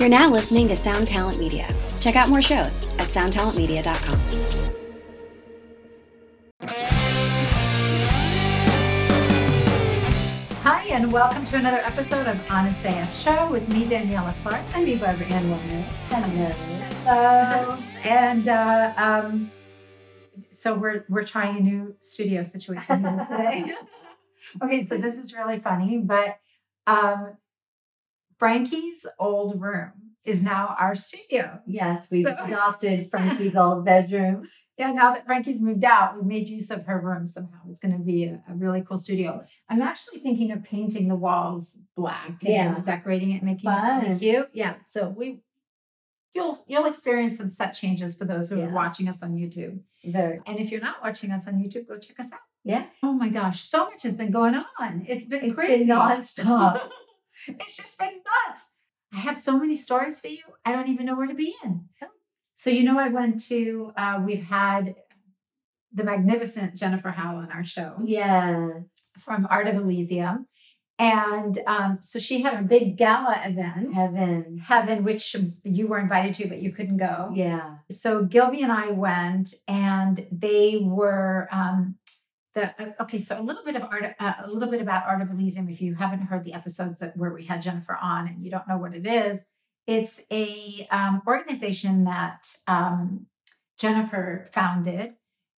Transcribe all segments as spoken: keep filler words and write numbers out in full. You're now listening to Sound Talent Media. Check out more shows at sound talent media dot com. Hi, and welcome to another episode of Honest A F Show with me, Daniela Clark. And me, Barbara Ann Wilmer. Hello. Hello. And uh, um, so we're we're trying a new studio situation here today. Okay, so this is really funny, but um, Frankie's old room is now our studio. Yes, we've so. adopted Frankie's old bedroom. Yeah, now that Frankie's moved out, we made use of her room somehow. It's going to be a, a really cool studio. I'm actually thinking of painting the walls black and yeah. decorating it, making Fun. it really cute. Yeah, so we you'll you'll experience some set changes for those who yeah. are watching us on YouTube. Very. And if you're not watching us on YouTube, go check us out. Yeah. Oh my gosh, so much has been going on. It's been it's crazy. It's been nonstop. It's just been nuts. I have so many stories for you. I don't even know where to begin. So, you know, I went to, uh, we've had the magnificent Jennifer Howell on our show. Yes. From Art of Elysium. And um, so she had a big gala event. Heaven. Heaven, which you were invited to, but you couldn't go. Yeah. So Gilby and I went, and they were, um, the okay, so a little bit of art, uh, a little bit about Art of Elysium. If you haven't heard the episodes that, where we had Jennifer on and you don't know what it is, it's a um, organization that um, Jennifer founded,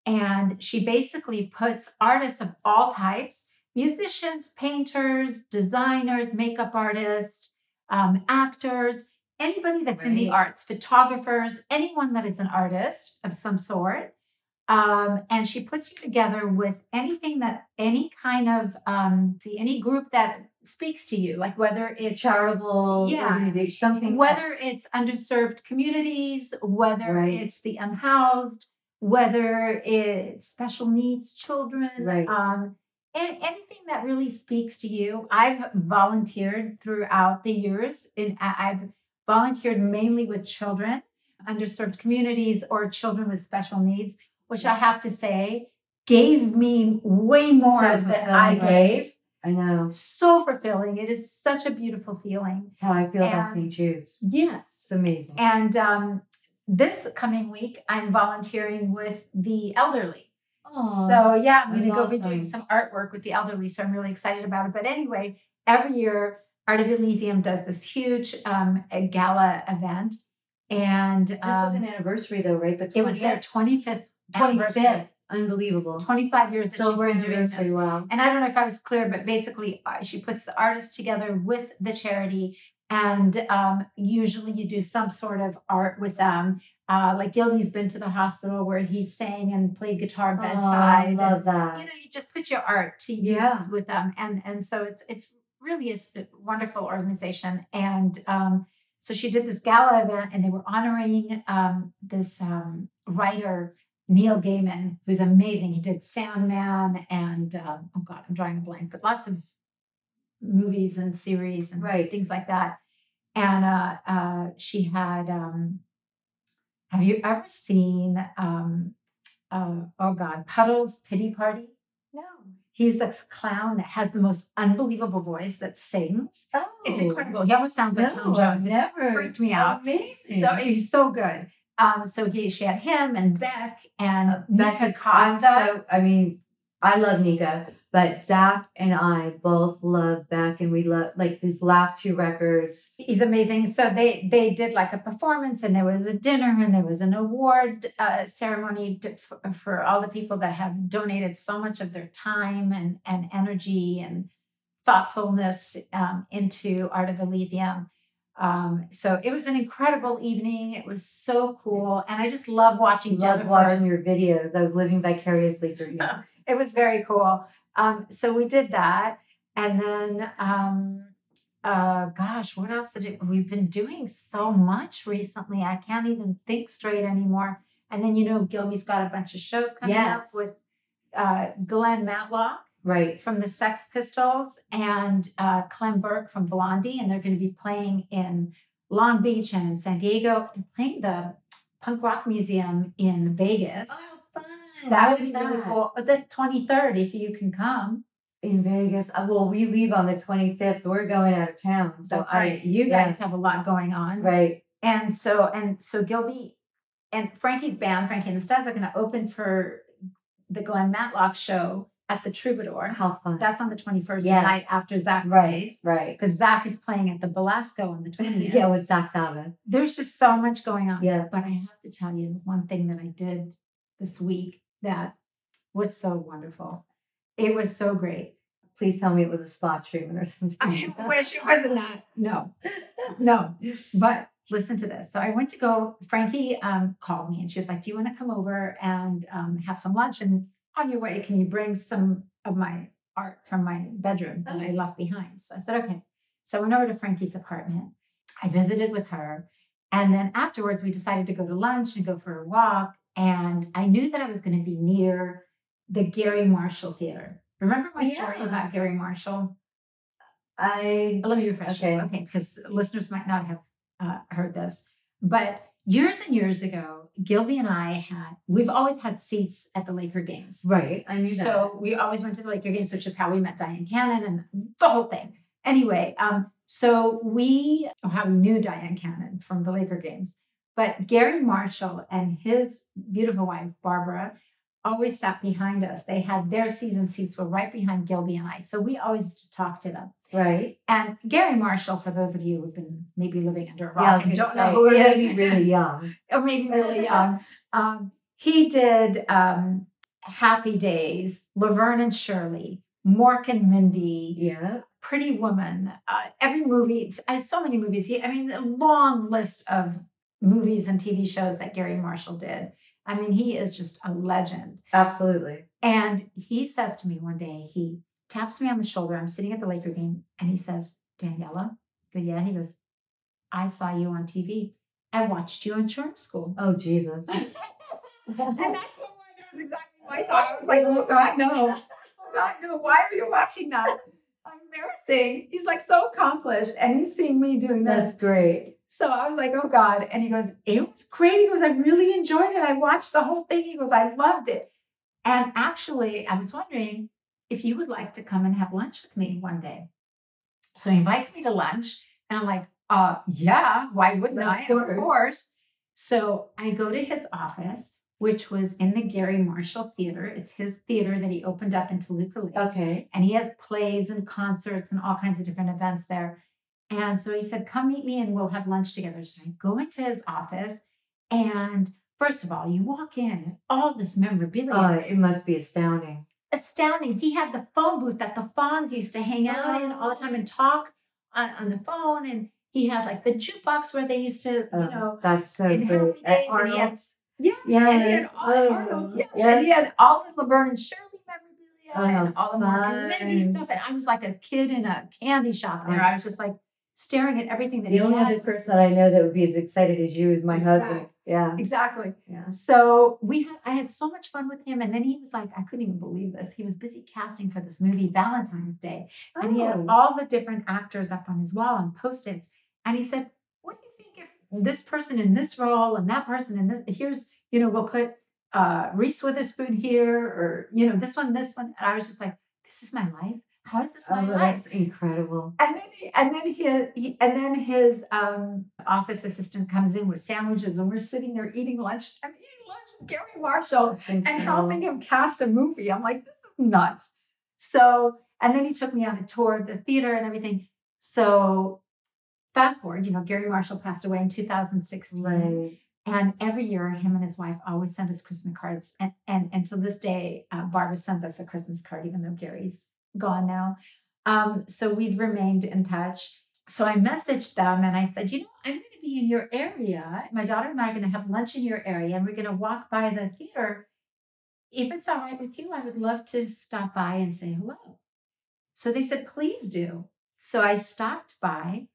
and she basically puts artists of all types, musicians, painters, designers, makeup artists, um, actors, anybody that's right. in the arts, photographers, anyone that is an artist of some sort. Um, and she puts you together with anything that, any kind of, um, see, any group that speaks to you, like whether it's charitable yeah, organization, something, whether like. it's underserved communities, whether right. it's the unhoused, whether it's special needs children, right. um, and anything that really speaks to you. I've volunteered throughout the years, and I've volunteered mainly with children, underserved communities, or children with special needs, which I have to say gave me way more so than I gave. Right? I know. So fulfilling. It is such a beautiful feeling. How I feel and, about Saint Jude's. Yes. It's amazing. And um, this coming week, I'm volunteering with the elderly. Oh, so yeah, I'm going to go awesome. be doing some artwork with the elderly. So I'm really excited about it. But anyway, every year, Art of Elysium does this huge um, gala event. And um, this was an anniversary though, right? The twentieth. It was their twenty-fifth. twenty-fifth, unbelievable. twenty-five years that she's been doing this. Wow. And I don't know if I was clear, but basically uh, she puts the artists together with the charity, and um, usually you do some sort of art with them. Uh, like Gilby's been to the hospital where he sang and played guitar bedside. Oh, I love and, that. You know, you just put your art to use yeah. with them. And and so it's it's really a wonderful organization. And um, so she did this gala event, and they were honoring um, this um, writer, Neil Gaiman, who's amazing. He did Sandman and, um, oh God, I'm drawing a blank, but lots of movies and series and right. things like that. And uh, uh, she had, um, have you ever seen, um, uh, oh God, Puddles Pity Party? No. He's the clown that has the most unbelievable voice that sings. Oh. It's incredible. He almost sounds like no, Tom Jones. Never. It freaked me out. Amazing. So he's so good. Um, so he, she had him and Beck and Nika Costa. So, I mean, I love Nika, but Zach and I both love Beck, and we love like these last two records. He's amazing. So they they did like a performance, and there was a dinner, and there was an award uh, ceremony for, for all the people that have donated so much of their time and, and energy and thoughtfulness um, into Art of Elysium. Um, so it was an incredible evening. It was so cool. It's, and I just love watching love Jennifer. watching your videos. I was living vicariously through you. It was very cool. Um, so we did that. And then, um, uh, gosh, what else did it, we've been doing so much recently. I can't even think straight anymore. And then, you know, Gilby's got a bunch of shows coming yes. up with, uh, Glenn Matlock. Right. From the Sex Pistols, and uh, Clem Burke from Blondie. And they're going to be playing in Long Beach and in San Diego, and playing the Punk Rock Museum in Vegas. Oh, fun. That would be really cool. The twenty-third, if you can come. in Vegas. Well, we leave on the twenty-fifth. We're going out of town. So That's right. I, you guys yeah. have a lot going on. Right. And so, and so Gilby and Frankie's band, Frankie and the Studs, are going to open for the Glenn Matlock show at the Troubadour. How fun. That's on the twenty-first, yes. the night after Zach right, plays. Right. Because Zach is playing at the Belasco on the twentieth. Yeah, with Zach Sabbath. There's just so much going on. Yeah. But I have to tell you one thing that I did this week that was so wonderful. It was so great. Please tell me it was a spa treatment or something. I wish it wasn't that. No. No. But listen to this. So I went to go, Frankie um, called me and she was like, do you want to come over and um, have some lunch? And on your way, can you bring some of my art from my bedroom that I left behind? So I said, okay. So I went over to Frankie's apartment. I visited with her. And then afterwards, we decided to go to lunch and go for a walk. And I knew that I was going to be near the Gary Marshall Theater. Remember my yeah. story about Gary Marshall? I Let me refresh okay. you. Okay, because listeners might not have uh, heard this. But years and years ago, Gilby and I had, we've always had seats at the Laker games. Right, I knew that. So we always went to the Laker games, which is how we met Diane Cannon and the whole thing. Anyway, um, so we, or how we knew Diane Cannon from the Laker games. But Gary Marshall and his beautiful wife, Barbara, always sat behind us. They had their season seats were right behind Gilby and I. So we always talked to them. Right. And Gary Marshall, for those of you who've been maybe living under a rock yeah, and don't know who he is. Maybe really young. Or maybe really young. Um, he did um, Happy Days, Laverne and Shirley, Mork and Mindy, yeah. Pretty Woman, uh, every movie, so many movies. He, I mean, a long list of movies and T V shows that Gary Marshall did. I mean, he is just a legend. Absolutely. And he says to me one day, he taps me on the shoulder. I'm sitting at the Laker game. And he says, Daniela? But yeah, he goes, I saw you on T V. I watched you in charm school. Oh, Jesus. And that's what that was exactly my thought. I was like, oh, God, no. Oh, God, no. Why are you watching that? Embarrassing. He's like so accomplished. And he's seeing me doing this. That's great. So I was like, oh, God. And he goes, it was great. He goes, I really enjoyed it. I watched the whole thing. He goes, I loved it. And actually, I was wondering if you would like to come and have lunch with me one day. So he invites me to lunch. And I'm like, uh, yeah, why wouldn't I? Of course. So I go to his office, which was in the Gary Marshall Theater. It's his theater that he opened up in Toluca Lake. Okay. And he has plays and concerts and all kinds of different events there. And so he said, come meet me and we'll have lunch together. So I go into his office. And first of all, you walk in, all this memorabilia. Oh, it must be astounding. Astounding. He had the phone booth that the Fonz used to hang out oh. in all the time and talk on, on the phone. And he had like the jukebox where they used to, you oh, know. That's so good. At Arnold's. Yes. Yes. And he had all oh. Arnold's. Yes. Yes. And he had all the Laverne and Shirley memorabilia oh, and all the Mork and Mindy stuff. And I was like a kid in a candy shop there. I was just like, staring at everything that the he only had. Other person that I know that would be as excited as you is my exactly. husband. Yeah, exactly. Yeah. So we had, I had so much fun with him, and then he was like, I couldn't even believe this. He was busy casting for this movie Valentine's Day, oh. and he had all the different actors up on his wall on post-its. And he said, "What do you think if this person in this role and that person in this? Here's, you know, we'll put uh, Reese Witherspoon here, or you know, this one, this one." And I was just like, "This is my life." How is this my oh, life? That's incredible. And then, he, and then his, he, and then his um, office assistant comes in with sandwiches, and we're sitting there eating lunch. I'm eating lunch with Gary Marshall and helping him cast a movie. I'm like, this is nuts. So, and then he took me on a tour of the theater and everything. So, fast forward, you know, Gary Marshall passed away in two thousand sixteen, right. And every year, him and his wife always send us Christmas cards, and and and to this day, uh, Barbara sends us a Christmas card, even though Gary's gone now. Um, so we've remained in touch. So I messaged them and I said, you know, I'm going to be in your area. My daughter and I are going to have lunch in your area and we're going to walk by the theater. If it's all right with you, I would love to stop by and say hello. So they said, please do. So I stopped by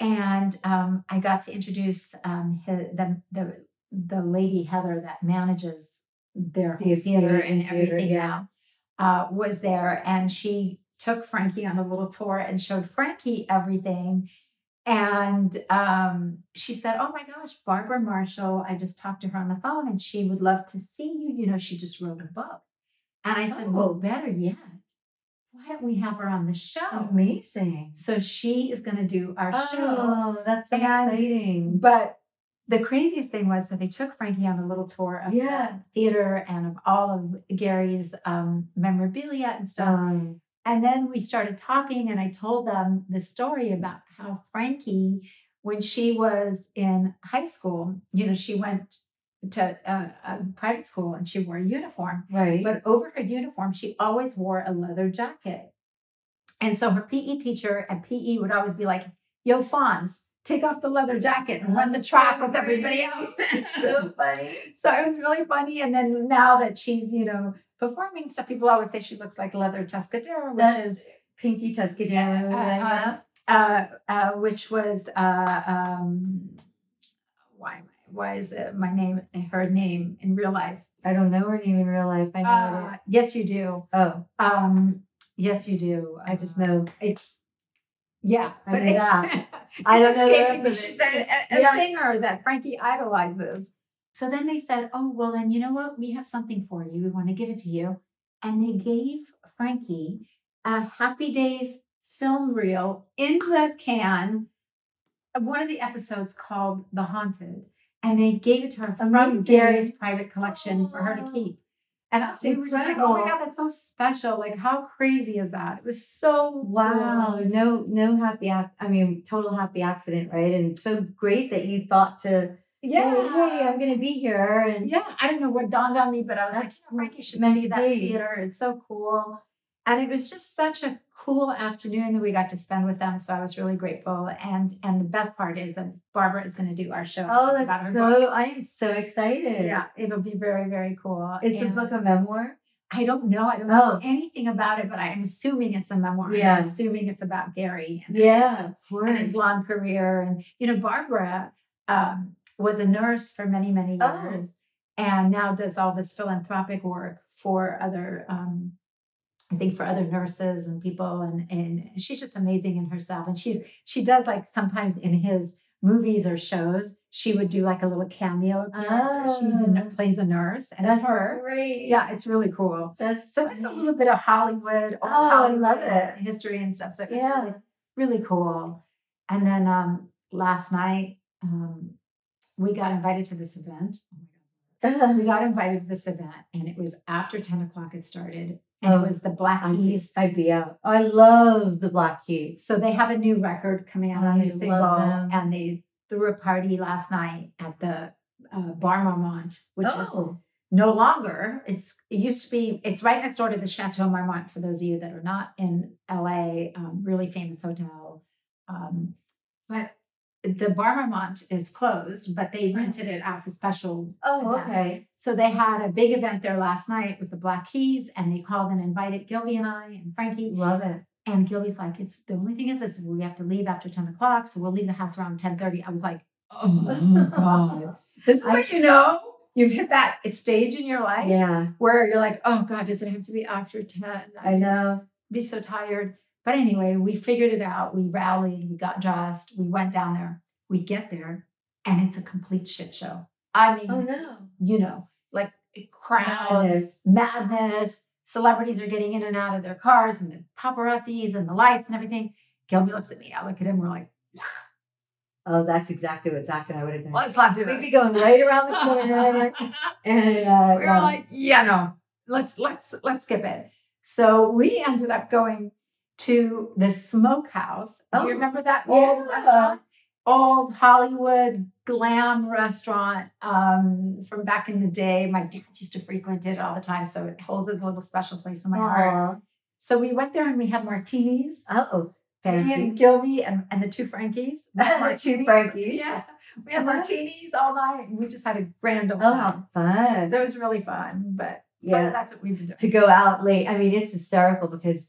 and um, I got to introduce um, his, the, the, the lady, Heather, that manages their the theater, theater and theater, everything yeah. now. Uh, was there, and she took Frankie on a little tour and showed Frankie everything. And um, she said, oh my gosh, Barbara Marshall, I just talked to her on the phone and she would love to see you. You know, she just wrote a book. And I said, oh. well, better yet, why don't we have her on the show? Amazing. So she is going to do our oh, show. Oh, that's so and, exciting. But the craziest thing was, so they took Frankie on a little tour of yeah. the theater and of all of Gary's um, memorabilia and stuff. Um, and then we started talking, and I told them the story about how Frankie, when she was in high school, you know, she went to uh, a private school and she wore a uniform. Right. But over her uniform, she always wore a leather jacket. And so her P E teacher at P E would always be like, yo, Fonz, take off the leather jacket and run the track so with everybody else. So funny. So it was really funny. And then now that she's, you know, performing stuff, people always say she looks like Leather Tuscadero, which is Pinky Tuscadero, uh, uh, uh, uh, which was uh, um, why why is it my name her name in real life? I don't know her name in real life. I know. Uh, it. Yes, you do. Oh, um, yes, you do. I just know it's yeah, but I it's. It's I don't know. She's a, a yeah. singer that Frankie idolizes. So then they said, oh, well, then you know what? We have something for you. We want to give it to you. And they gave Frankie a Happy Days film reel in the can of one of the episodes called The Haunted. And they gave it to her from Amazing. Gary's private collection oh. for her to keep. And that's we incredible. were just like, oh my God, that's so special. Like, how crazy is that? It was so wow. Cool. No, no happy, ac- I mean, total happy accident, right? And so great that you thought to yeah, say, hey, I'm going to be here. And yeah, I don't know what dawned on me, but I was like, oh, Frankie should see that theater. It's so cool. And it was just such a cool afternoon that we got to spend with them. So I was really grateful. And and the best part is that Barbara is going to do our show. Oh, that's so, I am so excited. Yeah, it'll be very, very cool. Is and the book a memoir? I don't know. I don't know oh. anything about it, but I'm assuming it's a memoir. Yeah. I'm assuming it's about Gary. And yeah, his, and his long career. And, you know, Barbara um, was a nurse for many, many years. Oh. And now does all this philanthropic work for other um I think for other nurses and people, and, and she's just amazing in herself. And she's she does like sometimes in his movies or shows, she would do like a little cameo appearance. Oh, she's in, plays a nurse, and that's it's her. Great. Yeah, it's really cool. That's so funny. Just a little bit of Hollywood. Oh, Hollywood I love it. History and stuff. So it's yeah. really, really cool. And then um, last night um, we got invited to this event. We got invited to this event, and it was after ten o'clock. It started. And it was the Black Keys. I'd be out. I love the Black Keys. So they have a new record coming out, a new single, and they threw a party last night at the uh, Bar Marmont, which oh. is no longer. It's it used to be. It's right next door to the Chateau Marmont. For those of you that are not in L A, um, really famous hotel, um, but the Bar Marmont is closed, but they rented it out for special Oh, events. Okay. So they had a big event there last night with the Black Keys, and they called and invited Gilby and I and Frankie. Love it. And Gilby's like, it's the only thing is this, we have to leave after ten o'clock, so we'll leave the house around ten thirty. I was like, oh, God. This is what you know. You've hit that stage in your life yeah. where you're like, oh, God, does it have to be after ten? I know. I'd be so tired. But anyway, we figured it out. We rallied, we got dressed, we went down there, we get there, and it's a complete shit show. I mean, oh, no. you know, like crowds, madness. madness, celebrities are getting in and out of their cars, and the paparazzis and the lights and everything. Gilby looks at me, I look at him, we're like, oh, that's exactly what Zach and I would have done. Let's not do this. We'd be going right around the corner. and uh, we were um, like, yeah, no, let's, let's, let's skip it. So we ended up going to the Smokehouse. Oh, do you remember that old yeah. restaurant? Old Hollywood glam restaurant um, from back in the day. My dad used to frequent it all the time, so it holds a little special place in my Aww. Heart. So we went there and we had martinis. Oh, fancy. Me and Gilby and, and the two Frankies. The two Frankies. Yeah. We had uh-huh. martinis all night, and we just had a grand old time. Oh, fun. So it was really fun, but yeah. so that's what we've been doing. To go out late. I mean, it's hysterical because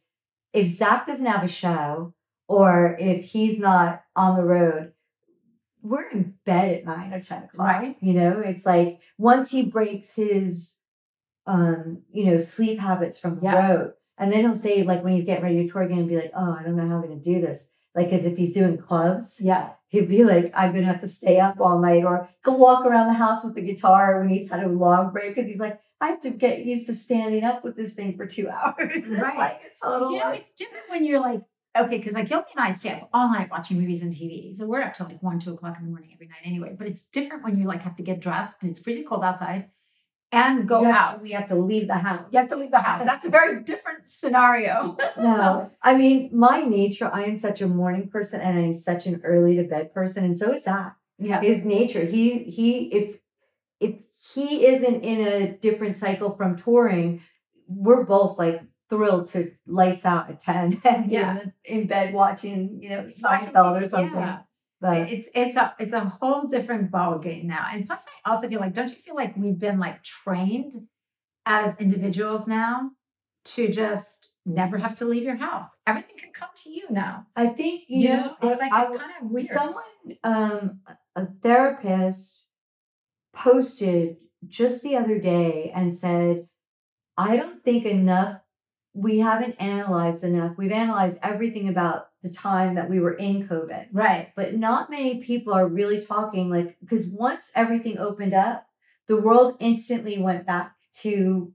if Zach doesn't have a show or if he's not on the road, we're in bed at nine or ten o'clock. Right. You know, it's like once he breaks his, um, you know, sleep habits from the yeah. road, and then he'll say like when he's getting ready to tour again, and be like, oh, I don't know how I'm going to do this. Like as if he's doing clubs. Yeah. He'd be like, I'm going to have to stay up all night, or he'll walk around the house with the guitar when he's had a long break because he's like, I have to get used to standing up with this thing for two hours. It's right. Like a total. You know, it's different when you're like, okay, because like Yogi and I stay up all night watching movies and T V. So we're up till like one, two o'clock in the morning every night anyway. But it's different when you like have to get dressed and it's freezing cold outside and go yes, out. We have to leave the house. You have to leave the house. That's a very different scenario. No, I mean, my nature, I am such a morning person and I'm such an early to bed person. And so is that. Yeah. His nature. He, he, if, if he isn't in a different cycle from touring, we're both like thrilled to lights out at ten and yeah. in, the, in bed watching, you know, Seinfeld or something. Yeah. But it's, it's a, it's a whole different ball game now. And plus I also feel like, don't you feel like we've been like trained as individuals now to just never have to leave your house? Everything can come to you now. I think, you, you know, know, it's like I, it's kind of weird. Someone, um, a therapist posted just the other day and said, I don't think enough, we haven't analyzed enough. We've analyzed everything about the time that we were in COVID. Right. But not many people are really talking like, because once everything opened up, the world instantly went back to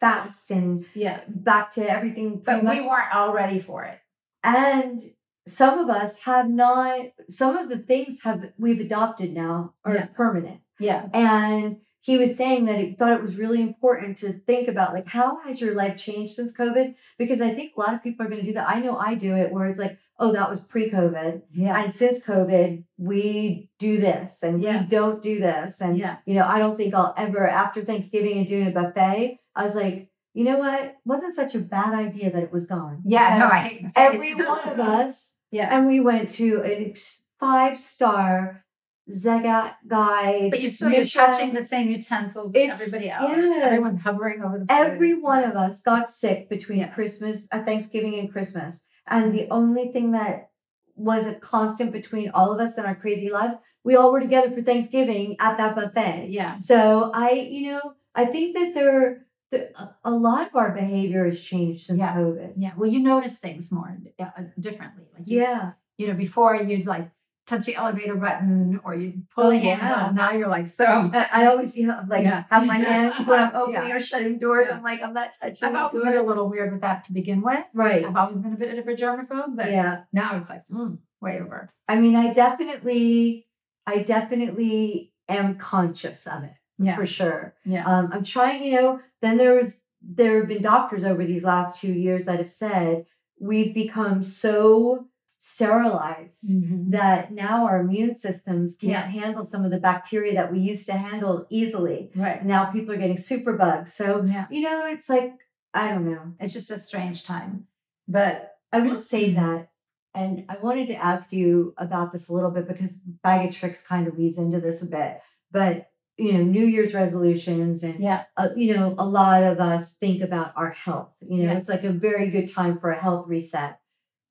fast and yeah. back to everything. But we weren't all ready for it. And some of us have not, some of the things have we've adopted now are yeah. permanent. Yeah. And he was saying that he thought it was really important to think about, like, how has your life changed since COVID? Because I think a lot of people are going to do that. I know I do it where it's like, oh, that was pre-COVID. Yeah. And since COVID, we do this and yeah. we don't do this. And, yeah. you know, I don't think I'll ever, after Thanksgiving and doing a buffet, I was like, you know what? It wasn't such a bad idea that it was gone. Yeah, no, I hate buffets. Every one of us. Yeah. And we went to a five-star Zagat guy, but you're still you're touching the same utensils as everybody else. Yes. Everyone's hovering over the food. Every one of us got sick between yeah. Christmas, uh, Thanksgiving, and Christmas, and the only thing that was a constant between all of us and our crazy lives, we all were together for Thanksgiving at that buffet. Yeah. So I, you know, I think that there, there a lot of our behavior has changed since yeah. COVID. Yeah. Well, you notice things more uh, differently. Like you, yeah. You know, before you'd like. Touch the elevator button, or you pull oh, your hand yeah. out. Now you're like, so. I, I always, you know, like yeah. have my hand when I'm opening yeah. or shutting doors. Yeah. I'm like, I'm not touching. I've always been a little weird with that to begin with. Right. I've always been a bit of a germaphobe, but yeah. now it's like, mm, way over. I mean, I definitely, I definitely am conscious of it yeah. for sure. Yeah. Um, I'm trying, you know. Then there was, there have been doctors over these last two years that have said we've become so sterilized mm-hmm. that now our immune systems can't yeah. handle some of the bacteria that we used to handle easily. Right. Now people are getting super bugs. So, yeah. you know, it's like, I don't know. It's just a strange time. But I will say that. And I wanted to ask you about this a little bit because Bag of Tricks kind of leads into this a bit. But, you know, New Year's resolutions and, yeah. uh, you know, a lot of us think about our health. You know, yeah. it's like a very good time for a health reset.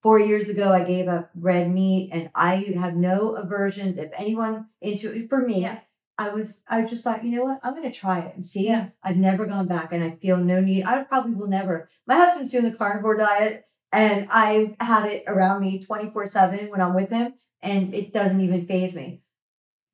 Four years ago, I gave up red meat, and I have no aversions. If anyone into it, for me, yeah. I was, I just thought, you know what, I'm going to try it and see. Yeah. I've never gone back, and I feel no need. I probably will never. My husband's doing the carnivore diet, and I have it around me twenty-four seven when I'm with him, and it doesn't even faze me.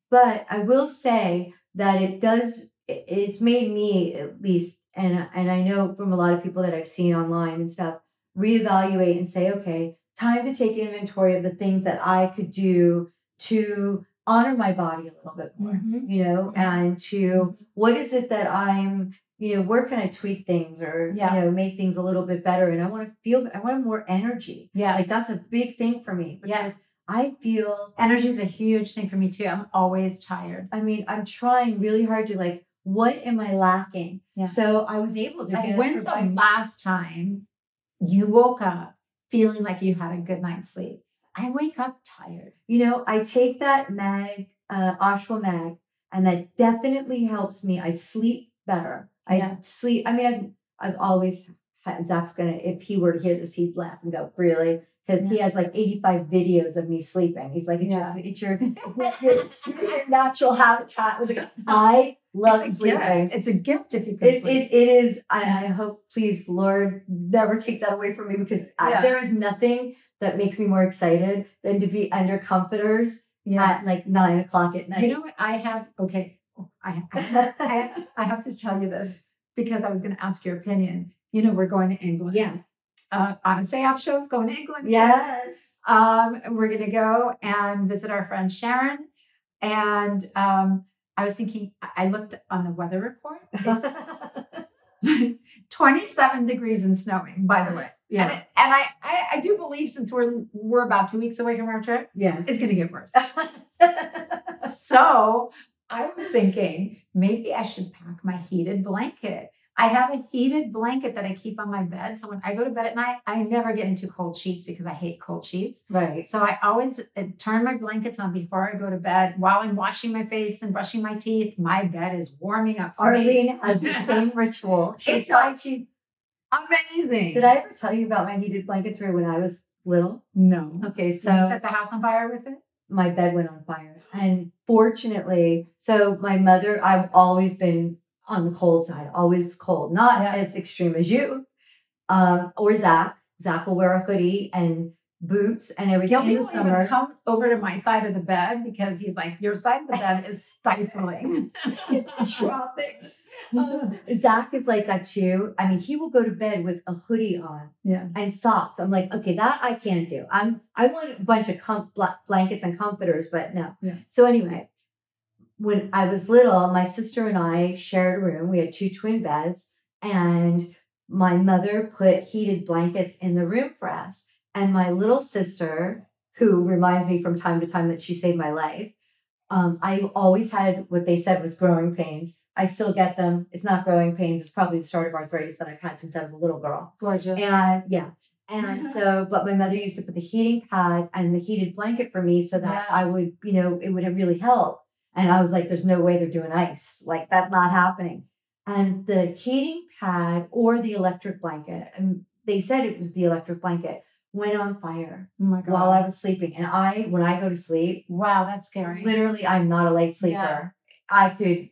But I will say that it does, it's made me at least, and and I know from a lot of people that I've seen online and stuff, reevaluate and say, okay, time to take inventory of the things that I could do to honor my body a little bit more, mm-hmm. you know, yeah. and to what is it that I'm, you know, where can I tweak things or, yeah. you know, make things a little bit better. And I want to feel, I want more energy. Yeah. Like that's a big thing for me because yeah. I feel energy is a huge thing for me too. I'm always tired. I mean, I'm trying really hard to like, what am I lacking? Yeah. So I was able to. Like, when's the last time you woke up feeling like you had a good night's sleep? I wake up tired. You know, I take that mag, uh, Ashwa mag, and that definitely helps me. I sleep better. I yeah. sleep. I mean, I've, I've always had, Zach's going to, if he were to hear this, he'd laugh and go, really? Because yeah. he has like eighty-five videos of me sleeping. He's like, it's yeah. your, it's your, your natural habitat. I love it's sleeping. Gift. It's a gift if you can it, sleep. It, it is. I, I hope, please, Lord, never take that away from me because I, yeah. there is nothing that makes me more excited than to be under comforters yeah. at like nine o'clock at night. You know what? I have, okay, I have, I have, I have to tell you this. because I was going to ask your opinion. You know, we're going to England. Yes. Uh, Honest A F show is going to England. Yes. Um, we're going to go and visit our friend Sharon. And um, I was thinking, I looked on the weather report. It's twenty-seven degrees and snowing, by the way. Yeah. And, it, and I, I, I do believe since we're we're about two weeks away from our trip, yes, it's going to get worse. So I was thinking maybe I should pack my heated blanket. I have a heated blanket that I keep on my bed. So when I go to bed at night, I never get into cold sheets because I hate cold sheets. Right. So I always turn my blankets on before I go to bed. While I'm washing my face and brushing my teeth, my bed is warming up. For Arlene me. has the same ritual. She it's like she amazing. Did I ever tell you about my heated blankets when I was little? No. Okay, so did you set the house on fire with it? My bed went on fire. And fortunately, so my mother, I've always been on the cold side, always cold, not yeah. as extreme as you, um, or Zach. Zach will wear a hoodie and boots and everything in the summer. Come over to my side of the bed because he's like, your side of the bed is stifling. It's the tropics. Um, Zach is like that too. I mean, he will go to bed with a hoodie on, yeah, and socks. I'm like, okay, that I can't do. I'm I want a bunch of com- blankets and comforters, but no. Yeah. So anyway. When I was little, my sister and I shared a room. We had two twin beds, and my mother put heated blankets in the room for us. And my little sister, who reminds me from time to time that she saved my life, um, I always had what they said was growing pains. I still get them. It's not growing pains. It's probably the start of arthritis that I've had since I was a little girl. Gorgeous. And yeah. And so, but my mother used to put the heating pad and the heated blanket for me so that yeah. I would, you know, it would have really helped. And I was like, there's no way they're doing ice. Like, that's not happening. And the heating pad or the electric blanket, and they said it was the electric blanket, went on fire oh my God. while I was sleeping. And I, when I go to sleep. Wow, that's scary. Literally, I'm not a light sleeper. Yeah. I could,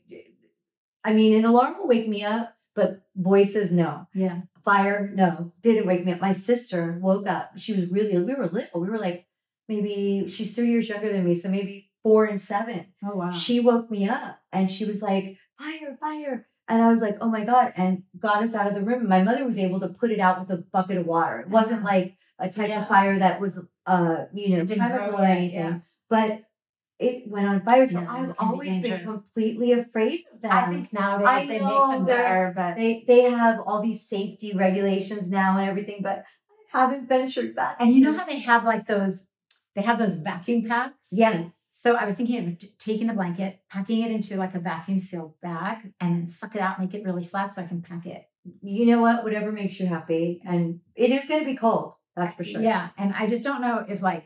I mean, an alarm will wake me up, but voices, no. Yeah. Fire, no. Didn't wake me up. My sister woke up. She was really, we were little. We were like, maybe, she's three years younger than me. So maybe four and seven. Oh, wow. She woke me up and she was like, fire, fire. And I was like, oh my God. And got us out of the room. My mother was able to put it out with a bucket of water. It wasn't like a type yeah. of fire that was, uh, you know, chemical or anything, yeah. but it went on fire. So yeah, I've always be been completely afraid of that. I think nowadays I they know make them better, but they, they have all these safety regulations now and everything, but I haven't ventured back. And you know how they have like those, they have those vacuum packs? Yes. So I was thinking of t- taking the blanket, packing it into like a vacuum sealed bag and then suck it out, make it really flat so I can pack it. You know what? Whatever makes you happy. And it is going to be cold. That's for sure. Yeah. And I just don't know if like,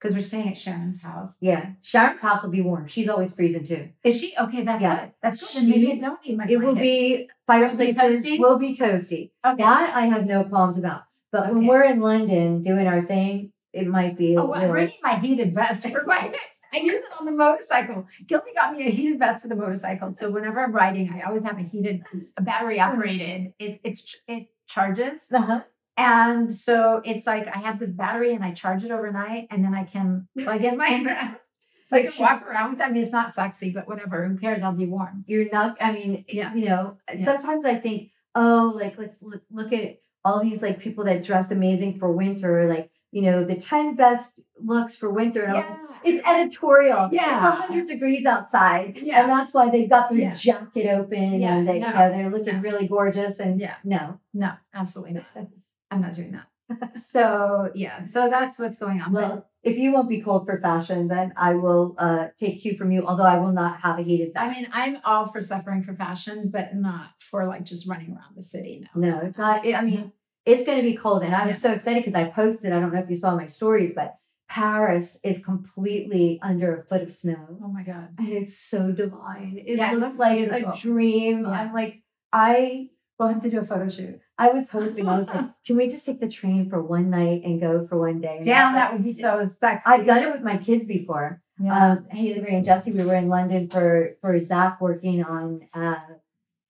because we're staying at Sharon's house. Yeah. Sharon's house will be warm. She's always freezing too. Is she? Okay. That's yes. good. That's good. Then she, maybe I don't need my blanket. It will be, fireplaces will be, will be toasty. Okay. That I have no qualms about. But okay. when we're in London doing our thing, it might be. Oh, well, I'm bringing my heated vest for my. I use it on the motorcycle. Gilby got me a heated vest for the motorcycle. So whenever I'm riding, I always have a heated, a battery operated. It, it's, it charges. Uh-huh. And so it's like I have this battery and I charge it overnight and then I can plug in my vest. So I can walk around with that. I mean, it's not sexy, but whatever. Who cares? I'll be warm. You're not, I mean, yeah. you know, yeah. sometimes I think, oh, like, like look, look at all these like people that dress amazing for winter, like, you know, the ten best looks for winter. And yeah. It's editorial. Yeah. It's one hundred degrees outside. Yeah. And that's why they've got their yeah. jacket open yeah. and they, no. you know, they're looking no. really gorgeous. And yeah. no. No, absolutely not. I'm not doing that. So, yeah. So that's what's going on. Well, but if you won't be cold for fashion, then I will uh, take cue from you, although I will not have a heated vest. I mean, I'm all for suffering for fashion, but not for like just running around the city. No, no it's not. It, I mean... No. It's going to be cold. And I was yeah. so excited because I posted, I don't know if you saw my stories, but Paris is completely under a foot of snow. Oh my God. And it's so divine. It, yeah, looks, it looks like beautiful. A dream. Yeah. I'm like, I... We'll have to do a photo shoot. I was hoping, I was like, can we just take the train for one night and go for one day? Damn, that would be so sexy. I've done it with my kids before. Yeah. Um, Haley, Ray, and Jesse, we were in London for, for Zach working on uh,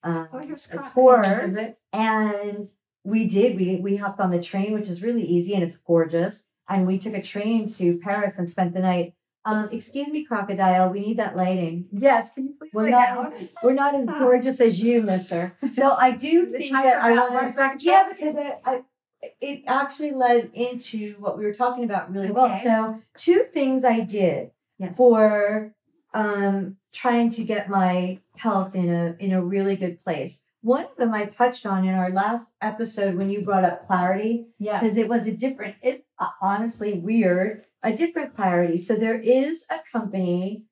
uh, oh, a tour. Is it? And... We did. We we hopped on the train, which is really easy and it's gorgeous. And we took a train to Paris and spent the night Um, excuse me, crocodile. We need that lighting. Yes, can you please we're lay not down? As, we're not as gorgeous as you, mister. So I do think that I want to. Yeah, because I, I, it actually led into what we were talking about really okay. well. So two things I did yes. for um, trying to get my health in a in a really good place. One of them I touched on in our last episode when you brought up clarity. Yeah, because it was a different. It's honestly weird. A different clarity. So there is a company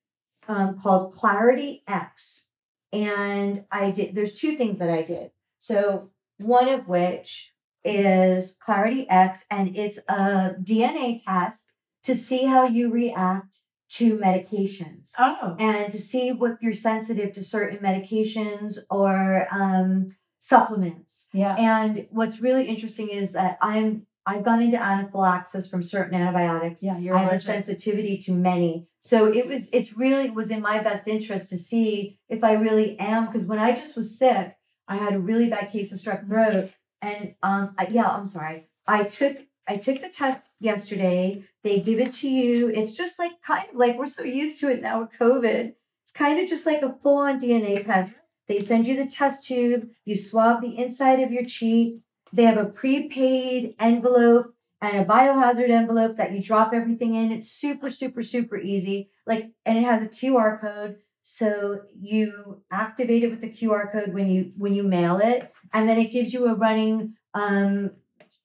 um, called Clarity X, and I did. There's two things that I did. So one of which is Clarity X, and it's a D N A test to see how you react to medications, oh, and to see what you're sensitive to certain medications or um, supplements. Yeah. And what's really interesting is that I'm. I've gone into anaphylaxis from certain antibiotics. Yeah, you're I have a sensitivity to many. So it was, it's really was in my best interest to see if I really am. Because when I just was sick, I had a really bad case of strep throat. And um, I, yeah, I'm sorry. I took, I took the test yesterday. They give it to you. It's just like, kind of like, we're so used to it now with COVID. It's kind of just like a full on D N A test. They send you the test tube. You swab the inside of your cheek. They have a prepaid envelope and a biohazard envelope that you drop everything in. It's super, super, super easy. Like, and it has a Q R code. So you activate it with the Q R code when you when you mail it. And then it gives you a running um,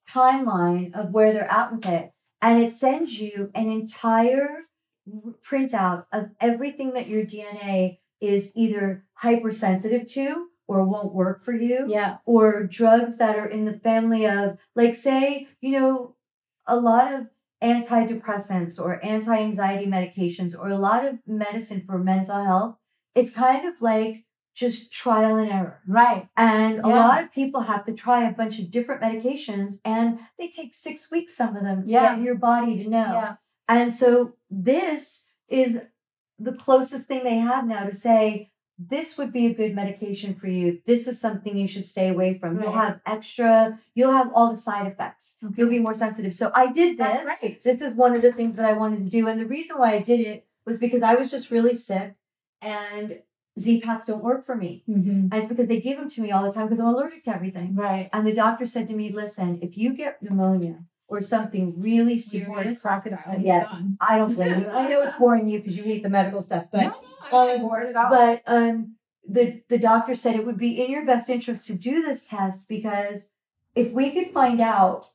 timeline of where they're at with it. And it sends you an entire printout of everything that your D N A is either hypersensitive to or won't work for you, yeah, or drugs that are in the family of, like, say, you know, a lot of antidepressants or anti-anxiety medications or a lot of medicine for mental health. It's kind of like just trial and error. Right. And yeah, a lot of people have to try a bunch of different medications, and they take six weeks, some of them, to yeah. get your body to know. Yeah. And so this is the closest thing they have now to say, this would be a good medication for you. This is something you should stay away from. Right. You'll have extra, you'll have all the side effects. Okay. You'll be more sensitive. So I did this. That's right. This is one of the things that I wanted to do. And the reason why I did it was because I was just really sick and Z-Packs don't work for me. Mm-hmm. And it's because they give them to me all the time because I'm allergic to everything. Right. And the doctor said to me, listen, if you get pneumonia or something really serious, crocodile, yeah, gone. I don't blame you. I know it's boring you because you hate the medical stuff, but... No. Um, but um, the, the doctor said it would be in your best interest to do this test because if we could find out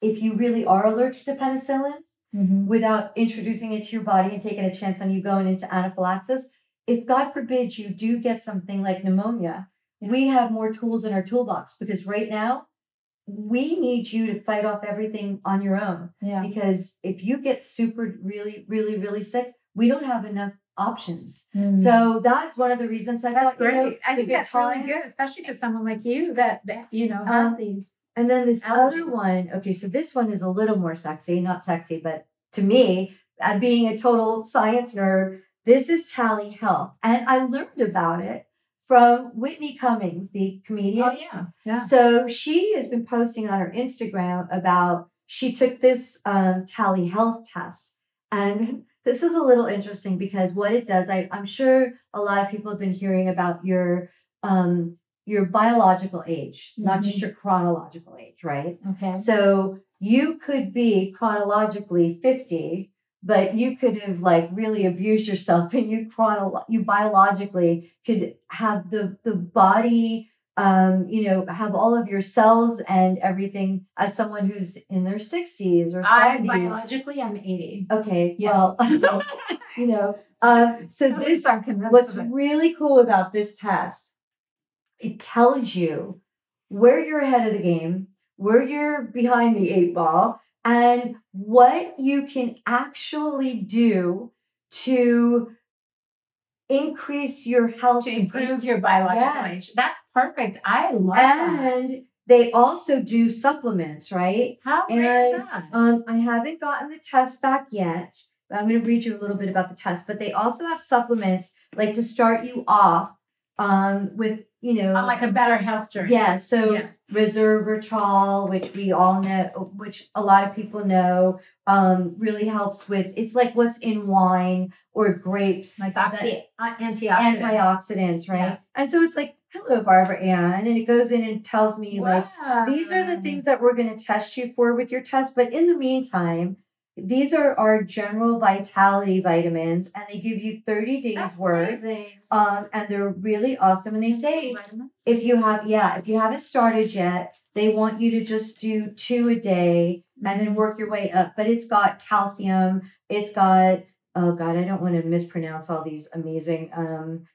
if you really are allergic to penicillin mm-hmm. without introducing it to your body and taking a chance on you going into anaphylaxis, if God forbid you do get something like pneumonia, yeah, we have more tools in our toolbox because right now we need you to fight off everything on your own. Yeah. Because if you get super, really, really, really sick, we don't have enough options. Mm. So that's one of the reasons I that's thought, great. You know, I think that's time. Really good, especially for someone like you that, that you know has um, these. And then this allergies. Other one, okay, so this one is a little more sexy, not sexy, but to me, uh, being a total science nerd, this is Tally Health. And I learned about it from Whitney Cummings, the comedian. Oh, yeah. yeah. So she has been posting on her Instagram about she took this um, Tally Health test. And this is a little interesting because what it does, I, I'm sure a lot of people have been hearing about your um, your biological age, mm-hmm. not just your chronological age, right? Okay. So you could be chronologically fifty, but you could have like really abused yourself, and you chronolo- you biologically could have the the body, um, you know, have all of your cells and everything as someone who's in their sixties or seventies. I biologically, I'm eighty. Okay. Yeah. Well, you know, um, so at this, what's really cool about this test, it tells you where you're ahead of the game, where you're behind the eight ball, and what you can actually do to increase your health. To improve your biological yes. age. That's perfect. I love and that. They also do supplements, right? How great and, is that? Um, I haven't gotten the test back yet. I'm going to read you a little bit about the test, but they also have supplements like to start you off um, with, you know, uh, like a better health journey. Yeah. So yeah. resveratrol, which we all know, which a lot of people know, um, really helps with, it's like what's in wine or grapes. Like oxy- that, antioxidants. Antioxidants, right? Yeah. And so it's like, hello, Barbara Ann. And it goes in and tells me, wow. like, these are the things that we're going to test you for with your test. But in the meantime, these are our general vitality vitamins, and they give you thirty days That's worth. Amazing. Um, and they're really awesome. And they say, vitamins? if you have, yeah, if you haven't started yet, they want you to just do two a day mm-hmm. and then work your way up. But it's got calcium. It's got, oh God, I don't want to mispronounce all these amazing, um,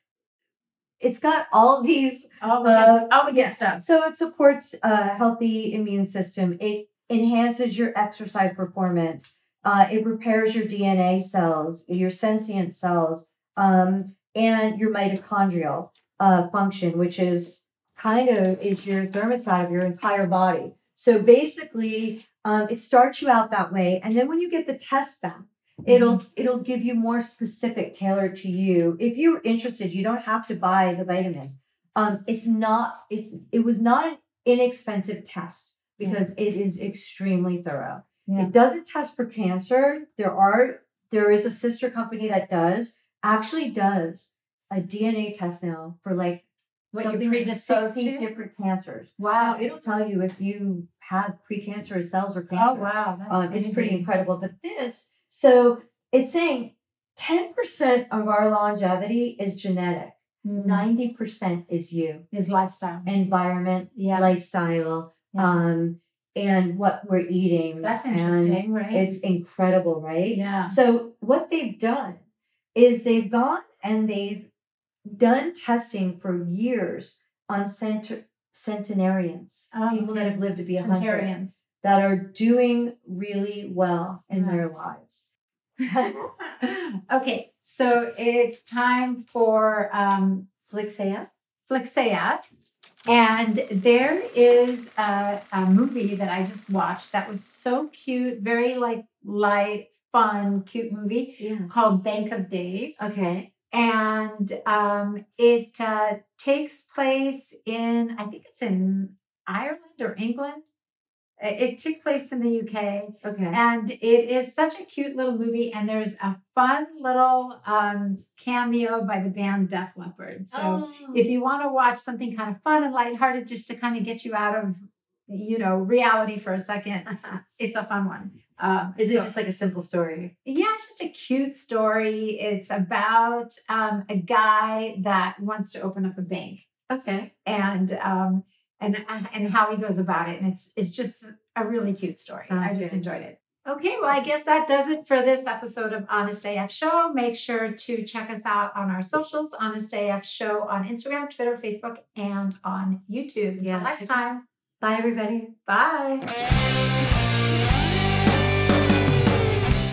it's got all these, all the uh, good, all the good yeah. stuff. So it supports a healthy immune system. It enhances your exercise performance. Uh, it repairs your D N A cells, your sentient cells, um, and your mitochondrial uh, function, which is kind of is your thermostat of your entire body. So basically, um, it starts you out that way. And then when you get the test back, it'll it'll give you more specific tailored to you. If you're interested, you don't have to buy the vitamins. Um, it's not it's it was not an inexpensive test because yeah. it is extremely thorough. Yeah. It doesn't test for cancer. There are, there is a sister company that does, actually does a D N A test now for like what something you're predisposed like sixteen to? Different cancers. Wow. Now, it'll tell you if you have precancerous cells or cancer. Oh, wow. That's um, it's pretty incredible. But this, so it's saying ten percent of our longevity is genetic. Mm. ninety percent is you. Is lifestyle. Environment, yeah. lifestyle, yeah. um, and what we're eating. That's interesting, and right? It's incredible, right? Yeah. So what they've done is they've gone and they've done testing for years on cent- centenarians, oh, people okay. that have lived to be a hundred, that are doing really well in yeah. their lives. Okay, so it's time for um, Flixea. Flixea. And there is a, a movie that I just watched that was so cute, very like light, fun, cute movie yeah. called Bank of Dave. Okay. And um, it uh, takes place in, I think it's in Ireland or England. It took place in the U K. Okay. And it is such a cute little movie. And there's a fun little um, cameo by the band Def Leppard. So oh. if you want to watch something kind of fun and lighthearted just to kind of get you out of, you know, reality for a second, it's a fun one. Um, is so, it just like a simple story? Yeah, it's just a cute story. It's about um, a guy that wants to open up a bank. Okay. And... Um, And and how he goes about it. And it's it's just a really cute story. Sounds I just good. enjoyed it. Okay, well, I guess that does it for this episode of Honest A F Show. Make sure to check us out on our socials, Honest A F Show on Instagram, Twitter, Facebook, and on YouTube. Yeah, Until next time. Bye, everybody. Bye.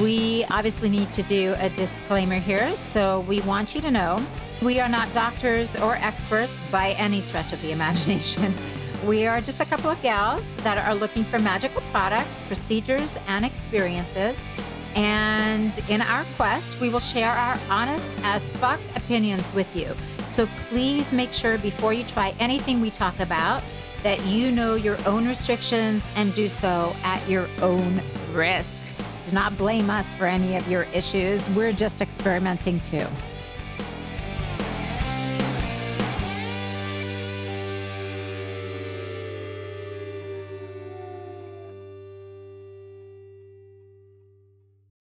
We obviously need to do a disclaimer here. So we want you to know we are not doctors or experts by any stretch of the imagination. We are just a couple of gals that are looking for magical products, procedures, and experiences. And in our quest, we will share our honest as fuck opinions with you. So please make sure before you try anything we talk about that you know your own restrictions and do so at your own risk. Do not blame us for any of your issues. We're just experimenting too.